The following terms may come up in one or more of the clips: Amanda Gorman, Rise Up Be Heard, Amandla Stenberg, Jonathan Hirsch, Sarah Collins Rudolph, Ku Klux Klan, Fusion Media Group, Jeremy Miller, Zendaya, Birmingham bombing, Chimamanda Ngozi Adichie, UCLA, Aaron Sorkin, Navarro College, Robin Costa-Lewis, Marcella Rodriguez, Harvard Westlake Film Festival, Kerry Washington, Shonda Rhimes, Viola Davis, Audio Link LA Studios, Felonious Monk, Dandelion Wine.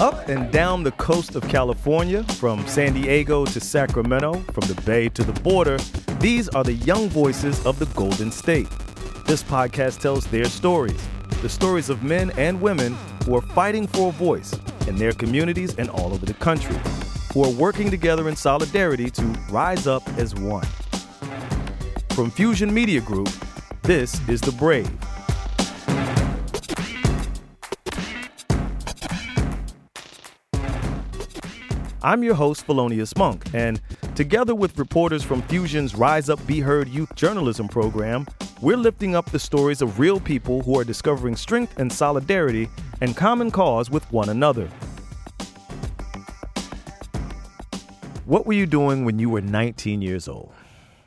Up and down the coast of California, from San Diego to Sacramento, from the Bay to the border, these are the young voices of the Golden State. This podcast tells their stories, the stories of men and women who are fighting for a voice in their communities and all over the country, who are working together in solidarity to rise up as one. From Fusion Media Group, this is The Brave. I'm your host, Felonious Monk, and together with reporters from Fusion's Rise Up Be Heard Youth Journalism Program, we're lifting up the stories of real people who are discovering strength and solidarity and common cause with one another. What were you doing when you were 19 years old?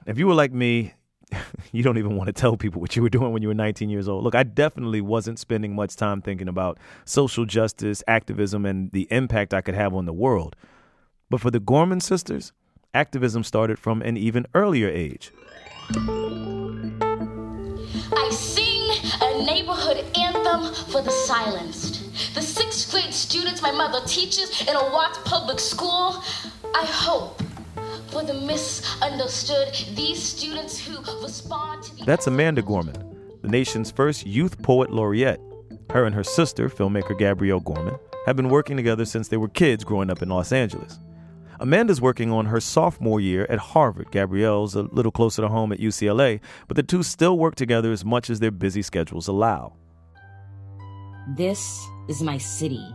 If you were like me, you don't even want to tell people what you were doing when you were 19 years old. Look, I definitely wasn't spending much time thinking about social justice, activism, and the impact I could have on the world. But for the Gorman sisters, activism started from an even earlier age. I sing a neighborhood anthem for the silenced. The sixth grade students my mother teaches in a Watts public school. I hope for the misunderstood, these students who respond to the... That's Amanda Gorman, the nation's first youth poet laureate. Her and her sister, filmmaker Gabrielle Gorman, have been working together since they were kids growing up in Los Angeles. Amanda's working on her sophomore year at Harvard. Gabrielle's a little closer to home at UCLA, but the two still work together as much as their busy schedules allow. This is my city.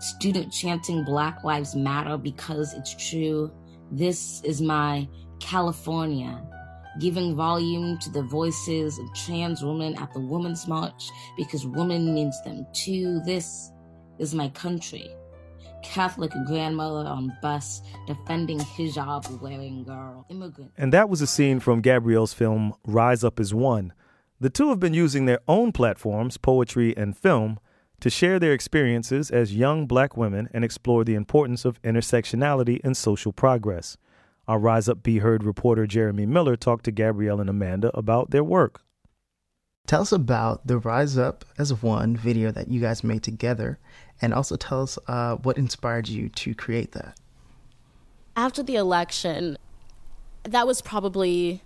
Student chanting Black Lives Matter because it's true. This is my California, giving volume to the voices of trans women at the Women's March because woman needs them too. This is my country. Catholic grandmother on bus defending hijab-wearing girl. Immigrant. And that was a scene from Gabrielle's film Rise Up As One. The two have been using their own platforms, poetry and film, to share their experiences as young Black women and explore the importance of intersectionality and social progress. Our Rise Up Be Heard reporter Jeremy Miller talked to Gabrielle and Amanda about their work. Tell us about the Rise Up As One video that you guys made together, and also tell us what inspired you to create that. After the election, that was probably,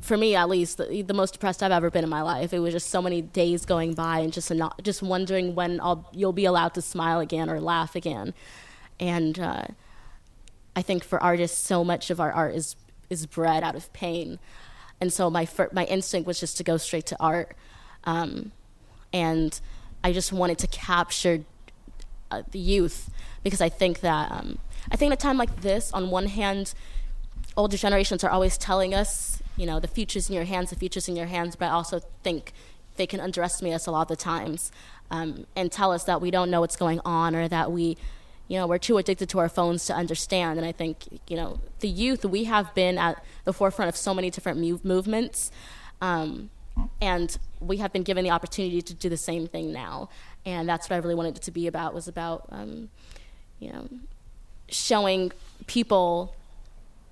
for me at least, the most depressed I've ever been in my life. It was just so many days going by and just wondering when you'll be allowed to smile again or laugh again. And I think for artists, so much of our art is bred out of pain. And so my instinct was just to go straight to art. And I just wanted to capture the youth, because I think at a time like this, on one hand, older generations are always telling us, you know, the future's in your hands, the future's in your hands. But I also think they can underestimate us a lot of the times and tell us that we don't know what's going on, or that we, you know, we're too addicted to our phones to understand. And I think, you know, the youth, we have been at the forefront of so many different movements, and we have been given the opportunity to do the same thing now. And that's what I really wanted it to be about, was about, you know, showing people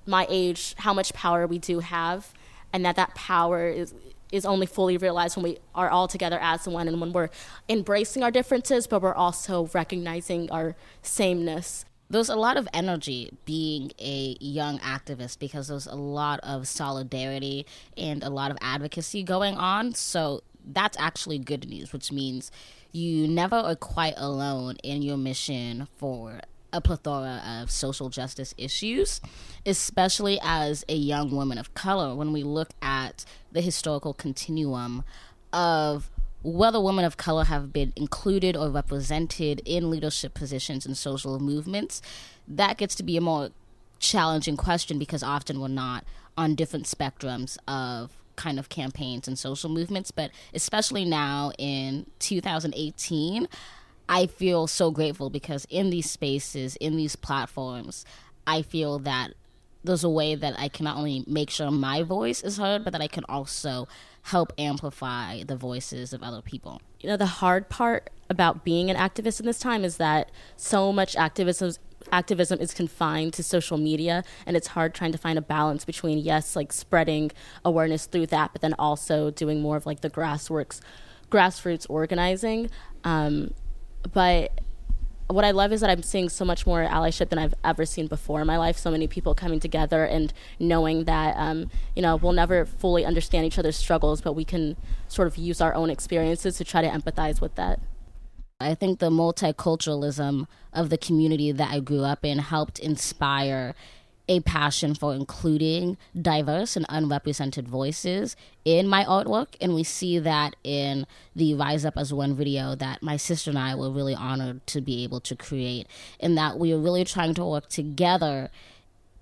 my age how much power we do have, and that power is only fully realized when we are all together as one, and when we're embracing our differences, but we're also recognizing our sameness. There's a lot of energy being a young activist because there's a lot of solidarity and a lot of advocacy going on. So that's actually good news, which means you never are quite alone in your mission for a plethora of social justice issues, especially as a young woman of color. When we look at the historical continuum of whether women of color have been included or represented in leadership positions in social movements, that gets to be a more challenging question, because often we're not on different spectrums of kind of campaigns and social movements. But especially now in 2018, I feel so grateful, because in these spaces, in these platforms, I feel that there's a way that I can not only make sure my voice is heard, but that I can also help amplify the voices of other people. You know, the hard part about being an activist in this time is that so much activism is confined to social media, and it's hard trying to find a balance between, yes, like spreading awareness through that, but then also doing more of like the grassroots organizing. But what I love is that I'm seeing so much more allyship than I've ever seen before in my life. So many people coming together and knowing that, you know, we'll never fully understand each other's struggles, but we can sort of use our own experiences to try to empathize with that. I think the multiculturalism of the community that I grew up in helped inspire a passion for including diverse and unrepresented voices in my artwork, and we see that in the Rise Up As One video that my sister and I were really honored to be able to create, and that we are really trying to work together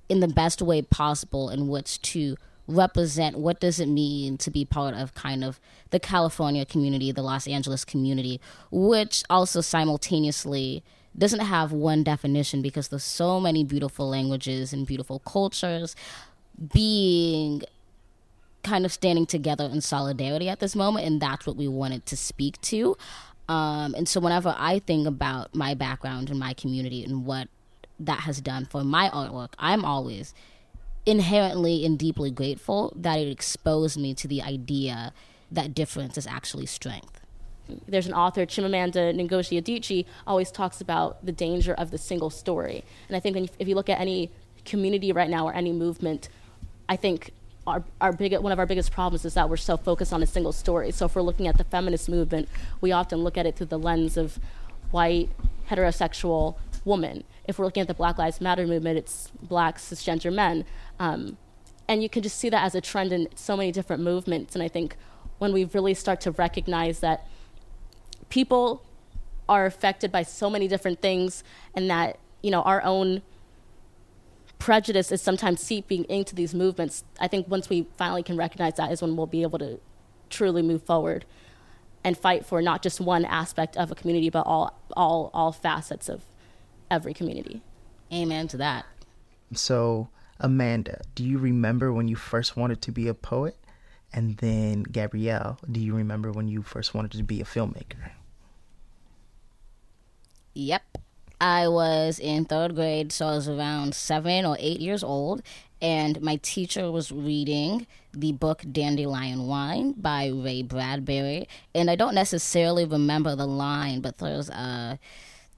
in the best way possible in which to represent what does it mean to be part of kind of the California community, the Los Angeles community, which also simultaneously doesn't have one definition because there's so many beautiful languages and beautiful cultures being kind of standing together in solidarity at this moment, and that's what we wanted to speak to. And so whenever I think about my background and my community and what that has done for my artwork, I'm always inherently and deeply grateful that it exposed me to the idea that difference is actually strength. There's an author, Chimamanda Ngozi Adichie, always talks about the danger of the single story. And I think if you look at any community right now or any movement, I think one of our biggest problems is that we're so focused on a single story. So if we're looking at the feminist movement, we often look at it through the lens of white, heterosexual woman. If we're looking at the Black Lives Matter movement, it's black, cisgender men. And you can just see that as a trend in so many different movements. And I think when we really start to recognize that people are affected by so many different things, and that, you know, our own prejudice is sometimes seeping into these movements. I think once we finally can recognize that is when we'll be able to truly move forward and fight for not just one aspect of a community, but all facets of every community. Amen to that. So, Amanda, do you remember when you first wanted to be a poet? And then, Gabrielle, do you remember when you first wanted to be a filmmaker? Yep. I was in third grade, so I was around 7 or 8 years old. And my teacher was reading the book Dandelion Wine by Ray Bradbury. And I don't necessarily remember the line, but there's a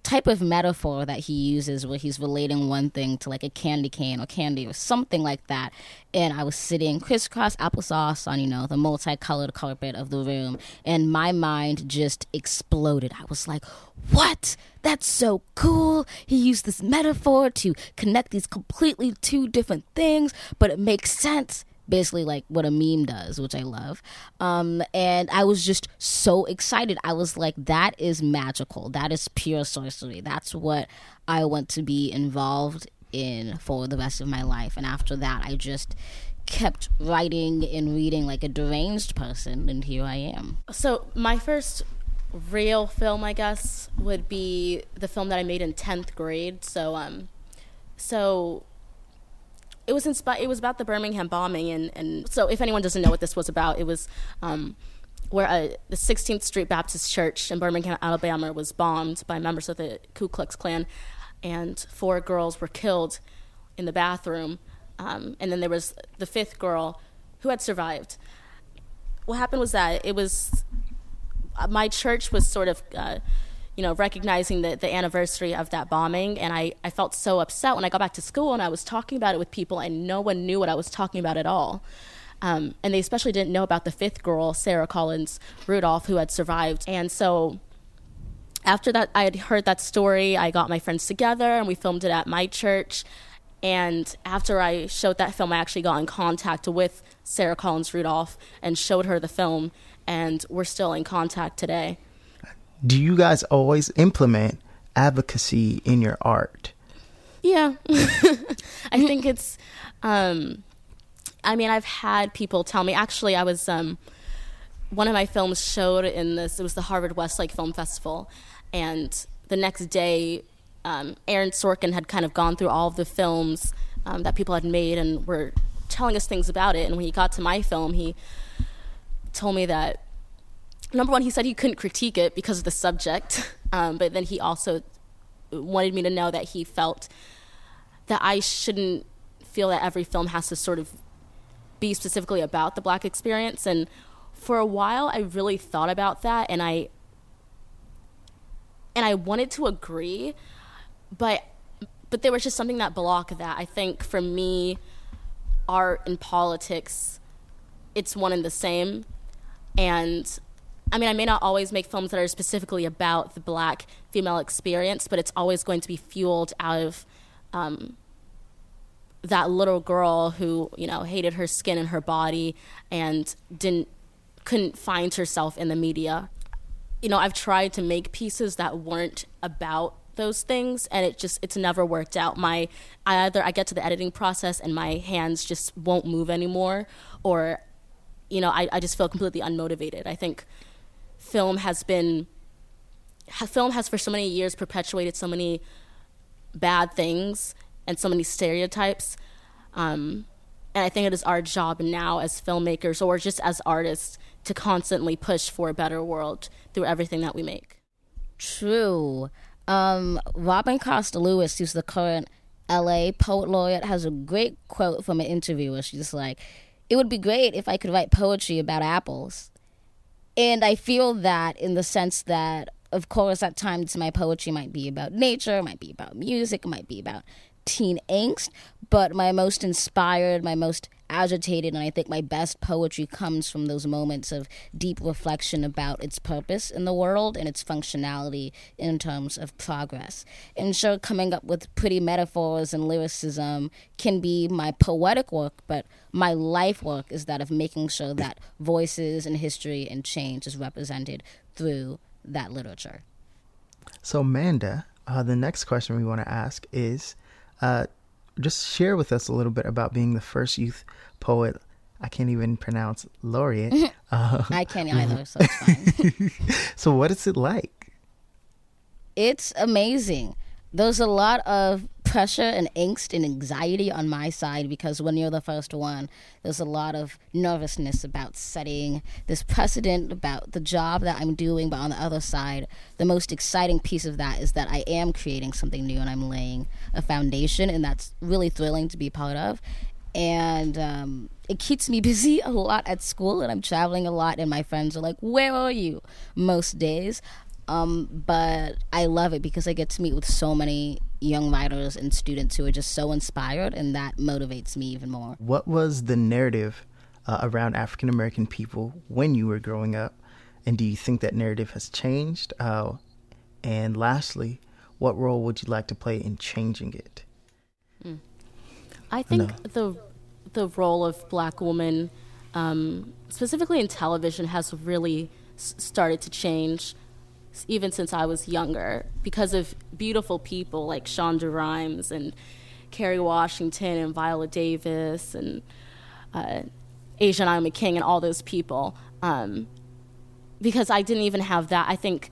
type of metaphor that he uses where he's relating one thing to like a candy cane or candy or something like that. And I was sitting crisscross applesauce on, you know, the multicolored carpet of the room, and my mind just exploded. I was like, what? That's so cool. He used this metaphor to connect these completely two different things, but it makes sense. Basically like what a meme does, which I love. And I was just so excited. I was like, that is magical. That is pure sorcery. That's what I want to be involved in for the rest of my life. And after that, I just kept writing and reading like a deranged person, and here I am. So my first real film, I guess, would be the film that I made in 10th grade. So It was about the Birmingham bombing, and so if anyone doesn't know what this was about, it was where the 16th Street Baptist Church in Birmingham, Alabama, was bombed by members of the Ku Klux Klan, and 4 girls were killed in the bathroom, and then there was the 5th girl who had survived. What happened was that it was my church was sort of recognizing the anniversary of that bombing. And I felt so upset when I got back to school and I was talking about it with people, and no one knew what I was talking about at all. And they especially didn't know about the 5th girl, Sarah Collins Rudolph, who had survived. And so after that, I had heard that story. I got my friends together and we filmed it at my church. And after I showed that film, I actually got in contact with Sarah Collins Rudolph and showed her the film. And we're still in contact today. Do you guys always implement advocacy in your art? Yeah. I think it's, I've had people tell me, actually I was, one of my films showed in it was the Harvard Westlake Film Festival. And the next day, Aaron Sorkin had kind of gone through all of the films that people had made and were telling us things about it. And when he got to my film, he told me that, number one, he said he couldn't critique it because of the subject, but then he also wanted me to know that he felt that I shouldn't feel that every film has to sort of be specifically about the Black experience. And for a while, I really thought about that, and I and I wanted to agree, but there was just something that blocked that. I think for me, art and politics, it's one and the same. And I mean, I may not always make films that are specifically about the Black female experience, but it's always going to be fueled out of that little girl who, you know, hated her skin and her body and couldn't find herself in the media. You know, I've tried to make pieces that weren't about those things, and it's never worked out. I get to the editing process and my hands just won't move anymore, or, you know, I just feel completely unmotivated. I think film has for so many years perpetuated so many bad things and so many stereotypes, and I think it is our job now as filmmakers or just as artists to constantly push for a better world through everything that we make. True. Robin Costa-Lewis, who's the current LA poet laureate, has a great quote from an interview where she's like, "It would be great if I could write poetry about apples." And I feel that in the sense that, of course, at times my poetry might be about nature, it might be about music, it might be about teen angst, but my most inspired, my most agitated, and I think my best poetry comes from those moments of deep reflection about its purpose in the world and its functionality in terms of progress. And sure, coming up with pretty metaphors and lyricism can be my poetic work, but my life work is that of making sure that voices and history and change is represented through that literature. So, Amanda, the next question we want to ask is, just share with us a little bit about being the first youth poet, I can't even pronounce laureate. I can't either, so it's fine. So what is it like? It's amazing. There's a lot of pressure and angst and anxiety on my side because when you're the first one, there's a lot of nervousness about setting this precedent about the job that I'm doing. But on the other side, the most exciting piece of that is that I am creating something new and I'm laying a foundation, and that's really thrilling to be part of. And it keeps me busy a lot at school, and I'm traveling a lot, and my friends are like, "Where are you?" most days. But I love it because I get to meet with so many young writers and students who are just so inspired, and that motivates me even more. What was the narrative around African American people when you were growing up, and do you think that narrative has changed? And lastly, what role would you like to play in changing it? I think the role of Black women, specifically in television, has really started to change, even since I was younger, because of beautiful people like Shonda Rhimes and Kerry Washington and Viola Davis and Asia Naomi King and all those people, because I didn't even have that. I think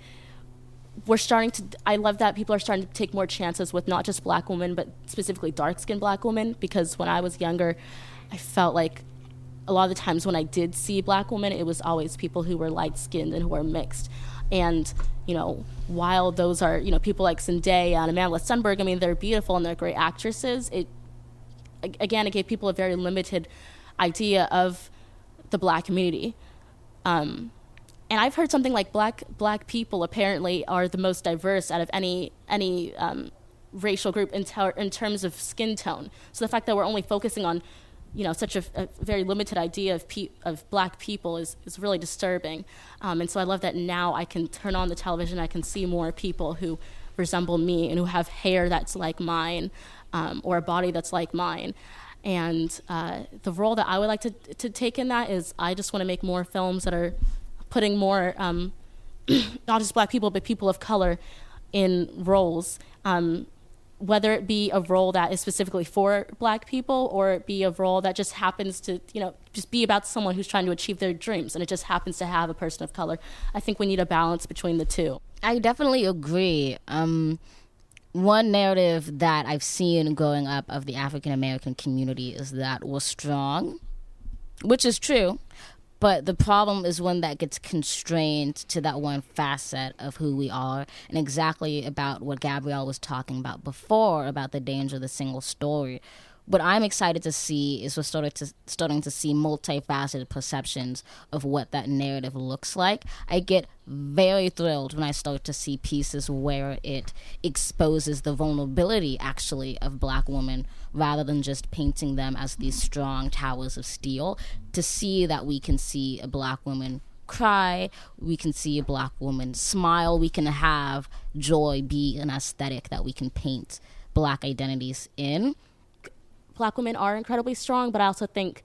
I love that people are starting to take more chances with not just Black women, but specifically dark-skinned Black women, because when I was younger, I felt like a lot of the times when I did see Black women, it was always people who were light-skinned and who were mixed. And, you know, while those are, you know, people like Zendaya and Amandla Stenberg, I mean, they're beautiful and they're great actresses. It gave people a very limited idea of the Black community. And I've heard something like black people apparently are the most diverse out of any racial group in terms of skin tone. So the fact that we're only focusing on, you know, such a very limited idea of Black people is really disturbing. And so I love that now I can turn on the television, I can see more people who resemble me and who have hair that's like mine, or a body that's like mine. And the role that I would like to take in that is I just want to make more films that are putting more, not just Black people, but people of color in roles, whether it be a role that is specifically for Black people or it be a role that just happens to, you know, just be about someone who's trying to achieve their dreams and it just happens to have a person of color. I think we need a balance between the two. I definitely agree. One narrative that I've seen growing up of the African American community is that we're strong, which is true, but the problem is one that gets constrained to that one facet of who we are, and exactly about what Gabrielle was talking about before, about the danger of the single story, what I'm excited to see is we're starting to see multifaceted perceptions of what that narrative looks like. I get very thrilled when I start to see pieces where it exposes the vulnerability, actually, of Black women rather than just painting them as these strong towers of steel. To see that we can see a Black woman cry, we can see a Black woman smile, we can have joy be an aesthetic that we can paint Black identities in. Black women are incredibly strong, but I also think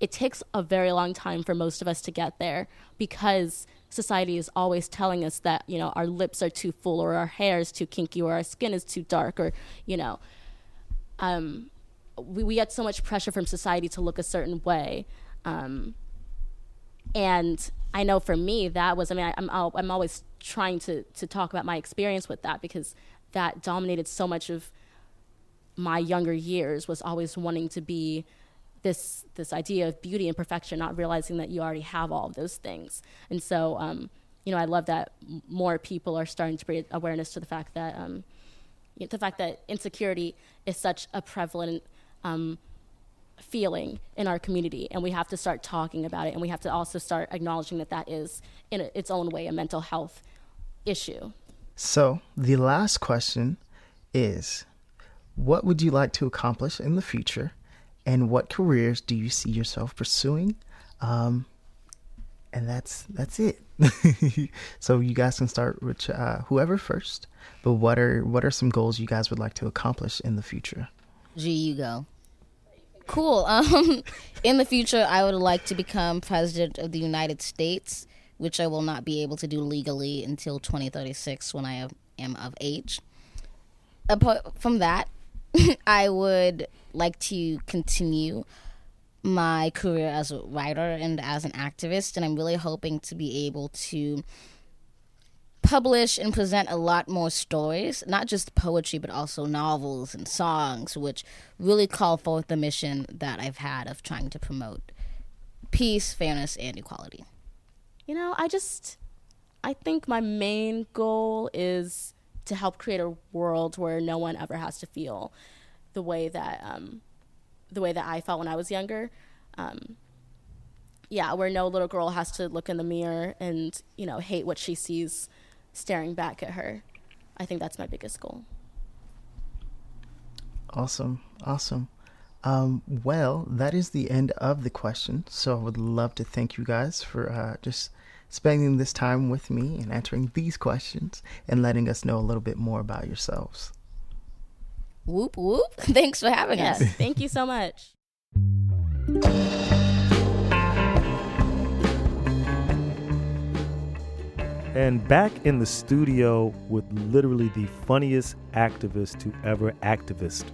it takes a very long time for most of us to get there, because society is always telling us that, you know, our lips are too full, or our hair is too kinky, or our skin is too dark, or, you know, we get so much pressure from society to look a certain way. And I know for me that was, I mean, I'm always trying to talk about my experience with that, because that dominated so much of my younger years, was always wanting to be this idea of beauty and perfection, not realizing that you already have all of those things. And so, you know, I love that more people are starting to bring awareness to the fact that, you know, the fact that insecurity is such a prevalent feeling in our community, and we have to start talking about it, and we have to also start acknowledging that that is, in its own way, a mental health issue. So the last question is, what would you like to accomplish in the future, and what careers do you see yourself pursuing? And that's it. So you guys can start with whoever first. But what are some goals you guys would like to accomplish in the future? G, you go. Cool. In the future, I would like to become president of the United States, which I will not be able to do legally until 2036, when I am of age. Apart from that, I would like to continue my career as a writer and as an activist, and I'm really hoping to be able to publish and present a lot more stories, not just poetry, but also novels and songs, which really call forth the mission that I've had of trying to promote peace, fairness, and equality. You know, I think my main goal is to help create a world where no one ever has to feel the way that I felt when I was younger. Where no little girl has to look in the mirror and, you know, hate what she sees staring back at her. I think that's my biggest goal. Awesome. Well, that is the end of the question. So I would love to thank you guys for just spending this time with me and answering these questions and letting us know a little bit more about yourselves. Whoop, whoop. Thanks for having us. Thank you so much. And back in the studio with literally the funniest activist to ever activist,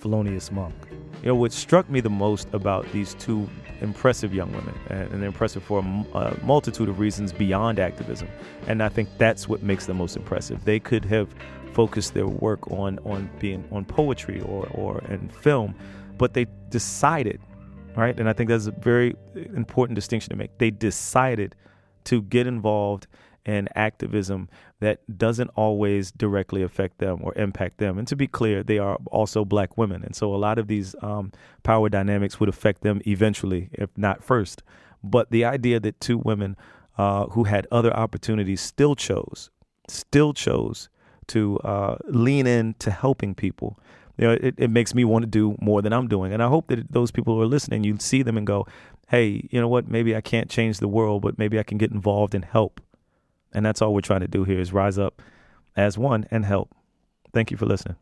Felonious Monk. You know, what struck me the most about these two impressive young women, and they're impressive for a multitude of reasons beyond activism, and I think that's what makes them most impressive. They could have focused their work on being on poetry or in film, but they decided, right? And I think that's a very important distinction to make. They decided to get involved and activism that doesn't always directly affect them or impact them. And to be clear, they are also Black women. And so a lot of these power dynamics would affect them eventually, if not first. But the idea that two women who had other opportunities still chose to lean in to helping people, you know, it makes me want to do more than I'm doing. And I hope that those people who are listening, you see them and go, hey, you know what, maybe I can't change the world, but maybe I can get involved and help. And that's all we're trying to do here is rise up as one and help. Thank you for listening.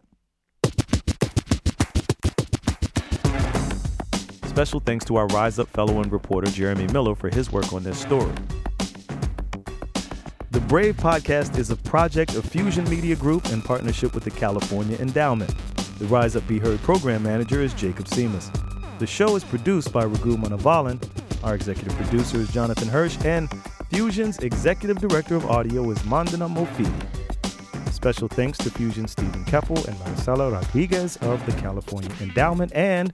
Special thanks to our Rise Up fellow and reporter, Jeremy Miller, for his work on this story. The Brave podcast is a project of Fusion Media Group in partnership with the California Endowment. The Rise Up Be Heard program manager is Jacob Seamus. The show is produced by Raghu Manavalan. Our executive producer is Jonathan Hirsch, and Fusion's executive director of audio is Mandana Mofidi. Special thanks to Fusion's Stephen Keppel and Marcella Rodriguez of the California Endowment, and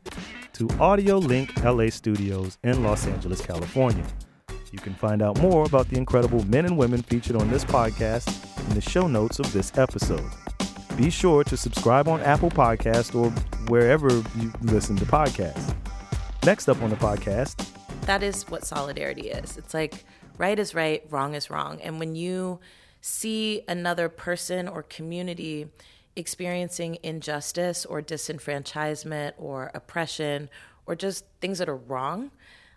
to Audio Link LA Studios in Los Angeles, California. You can find out more about the incredible men and women featured on this podcast in the show notes of this episode. Be sure to subscribe on Apple Podcasts or wherever you listen to podcasts. Next up on the podcast. That is what solidarity is. It's like right is right, wrong is wrong. And when you see another person or community experiencing injustice or disenfranchisement or oppression or just things that are wrong,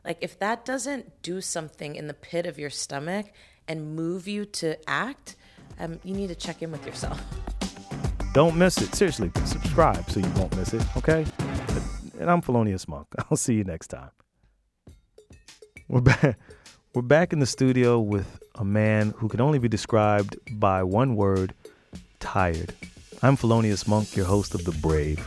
like if that doesn't do something in the pit of your stomach and move you to act, you need to check in with yourself. Don't miss it. Seriously, subscribe so you won't miss it, okay? And I'm Felonious Monk. I'll see you next time. We're back in the studio with a man who can only be described by one word, tired. I'm Felonious Monk, your host of The Brave.